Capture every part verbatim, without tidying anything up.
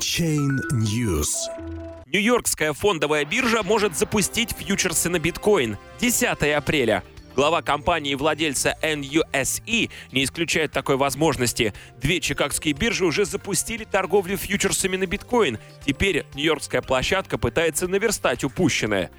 Chain News. Нью-Йоркская фондовая биржа может запустить фьючерсы на биткоин десятого апреля. Глава компании и владельца эн ю эс и не исключает такой возможности. Две чикагские биржи уже запустили торговлю фьючерсами на биткоин. Теперь нью-йоркская площадка пытается наверстать упущенное.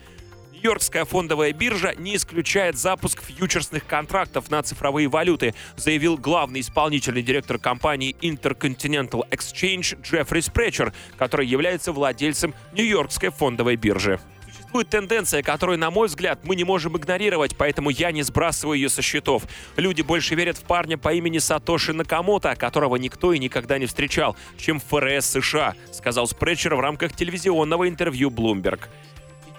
Нью-Йоркская фондовая биржа не исключает запуск фьючерсных контрактов на цифровые валюты, заявил главный исполнительный директор компании Intercontinental Exchange Джеффри Спречер, который является владельцем Нью-Йоркской фондовой биржи. Существует тенденция, которую, на мой взгляд, мы не можем игнорировать, поэтому я не сбрасываю ее со счетов. Люди больше верят в парня по имени Сатоши Накамото, которого никто и никогда не встречал, чем в эф эр эс США, сказал Спречер в рамках телевизионного интервью Bloomberg.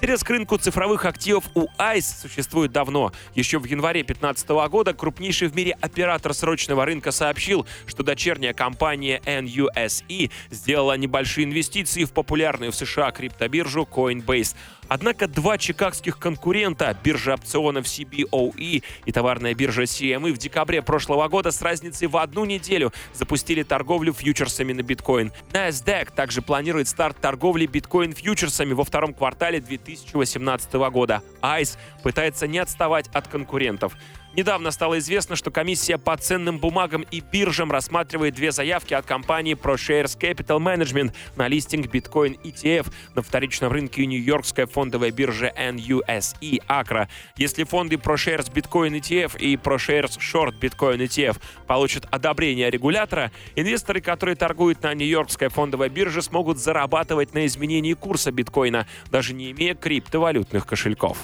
Интерес к рынку цифровых активов у ай эс существует давно. Еще в январе две тысячи пятнадцатого года крупнейший в мире оператор срочного рынка сообщил, что дочерняя компания эн ю эс и сделала небольшие инвестиции в популярную в США криптобиржу Coinbase. Однако два чикагских конкурента, биржа опционов си би о и и товарная биржа си эм и, в декабре прошлого года с разницей в одну неделю запустили торговлю фьючерсами на биткоин. NASDAQ также планирует старт торговли биткоин-фьючерсами во втором квартале две тысячи восемнадцатого года. ай эс пытается не отставать от конкурентов. Недавно стало известно, что комиссия по ценным бумагам и биржам рассматривает две заявки от компании ProShares Capital Management на листинг биткоин и ти эф на вторичном рынке Нью-Йоркской фондовой биржи эн ю эс и Arca. Если фонды ProShares Bitcoin и ти эф и ProShares Short Bitcoin и ти эф получат одобрение регулятора, инвесторы, которые торгуют на Нью-Йоркской фондовой бирже, смогут зарабатывать на изменении курса биткоина, даже не имея криптовалютных кошельков.